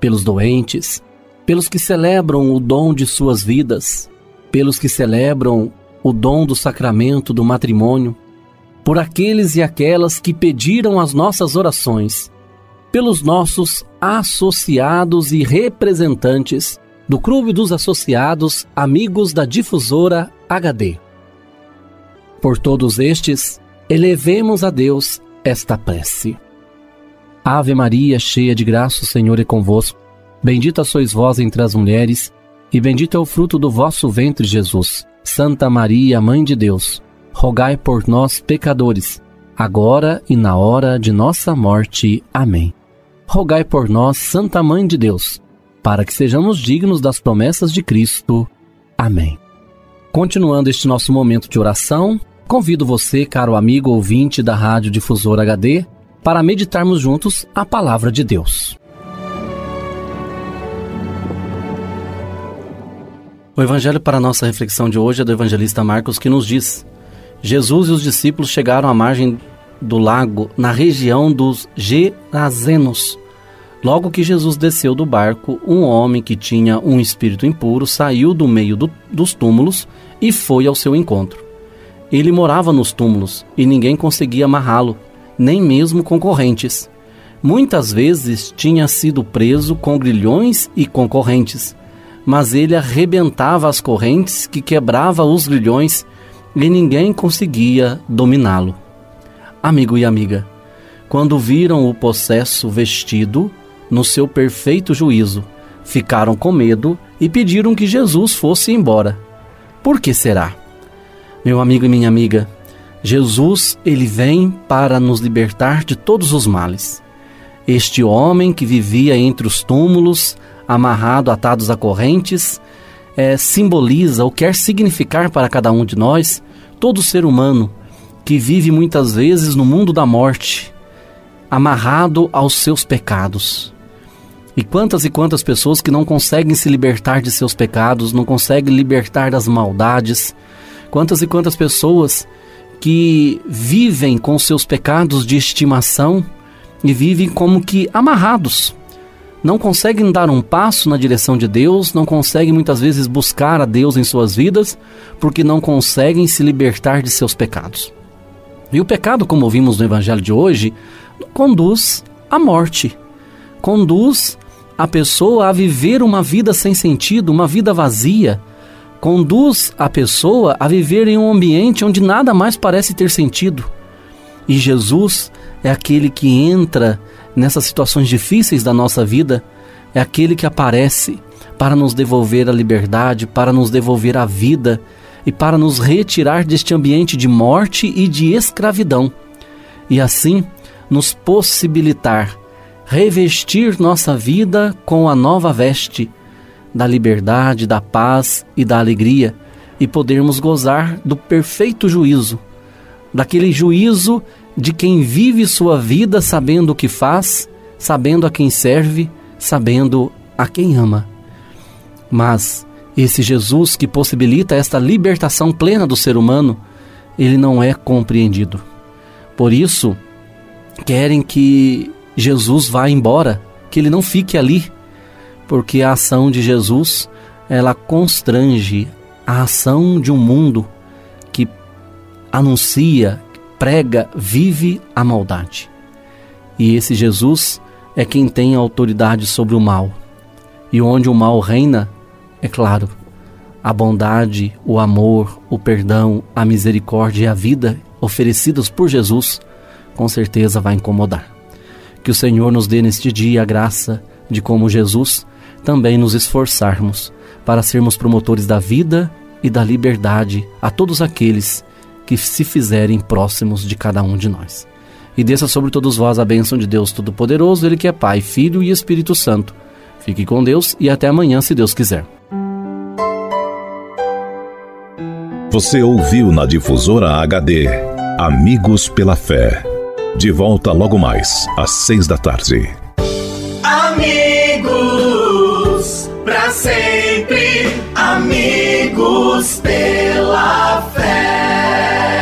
pelos doentes, pelos que celebram o dom de suas vidas, pelos que celebram o dom do sacramento do matrimônio, por aqueles e aquelas que pediram as nossas orações, pelos nossos associados e representantes do Clube dos Associados Amigos da Difusora HD. Por todos estes, elevemos a Deus esta prece. Ave Maria, cheia de graça, o Senhor é convosco. Bendita sois vós entre as mulheres, e bendito é o fruto do vosso ventre, Jesus. Santa Maria, Mãe de Deus, rogai por nós, pecadores, agora e na hora de nossa morte. Amém. Rogai por nós, Santa Mãe de Deus, para que sejamos dignos das promessas de Cristo. Amém. Continuando este nosso momento de oração, convido você, caro amigo ouvinte da Rádio Difusora HD, para meditarmos juntos a Palavra de Deus. O Evangelho para a nossa reflexão de hoje é do evangelista Marcos, que nos diz: Jesus e os discípulos chegaram à margem do lago, na região dos Gerazenos. Logo que Jesus desceu do barco, um homem que tinha um espírito impuro saiu do meio dos túmulos e foi ao seu encontro. Ele morava nos túmulos e ninguém conseguia amarrá-lo, nem mesmo com correntes. Muitas vezes tinha sido preso com grilhões e com correntes, mas ele arrebentava as correntes que quebrava os grilhões e ninguém conseguia dominá-lo. Amigo e amiga, quando viram o possesso vestido no seu perfeito juízo, ficaram com medo e pediram que Jesus fosse embora. Por que será? Meu amigo e minha amiga, Jesus, ele vem para nos libertar de todos os males. Este homem que vivia entre os túmulos, amarrado, atados a correntes, simboliza ou quer significar para cada um de nós, todo ser humano que vive muitas vezes no mundo da morte, amarrado aos seus pecados. E quantas pessoas que não conseguem se libertar de seus pecados, não conseguem libertar das maldades. Quantas e quantas pessoas que vivem com seus pecados de estimação e vivem como que amarrados. Não conseguem dar um passo na direção de Deus, não conseguem muitas vezes buscar a Deus em suas vidas, porque não conseguem se libertar de seus pecados. E o pecado, como ouvimos no Evangelho de hoje, conduz à morte. Conduz a pessoa a viver uma vida sem sentido, uma vida vazia. Conduz a pessoa a viver em um ambiente onde nada mais parece ter sentido. E Jesus é aquele que entra nessas situações difíceis da nossa vida, é aquele que aparece para nos devolver a liberdade, para nos devolver a vida e para nos retirar deste ambiente de morte e de escravidão. E assim nos possibilitar revestir nossa vida com a nova veste da liberdade, da paz e da alegria, e podermos gozar do perfeito juízo, daquele juízo de quem vive sua vida sabendo o que faz, sabendo a quem serve, sabendo a quem ama. Mas esse Jesus que possibilita esta libertação plena do ser humano, ele não é compreendido. Por isso, querem que Jesus vá embora, que ele não fique ali, porque a ação de Jesus, ela constrange a ação de um mundo que anuncia, prega, vive a maldade. E esse Jesus é quem tem autoridade sobre o mal. e onde o mal reina, é claro, a bondade, o amor, o perdão, a misericórdia e a vida oferecidos por Jesus, com certeza vai incomodar. Que o Senhor nos dê neste dia a graça de, como Jesus, também nos esforçarmos para sermos promotores da vida e da liberdade a todos aqueles que se fizerem próximos de cada um de nós. E desça sobre todos vós a bênção de Deus Todo-Poderoso, Ele que é Pai, Filho e Espírito Santo. Fique com Deus e até amanhã, se Deus quiser. Você ouviu na Difusora HD, Amigos pela Fé. De volta logo mais, às 6 da tarde. Amigos, pra sempre, Amigos pela Fé.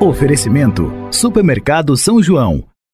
Oferecimento: Supermercado São João.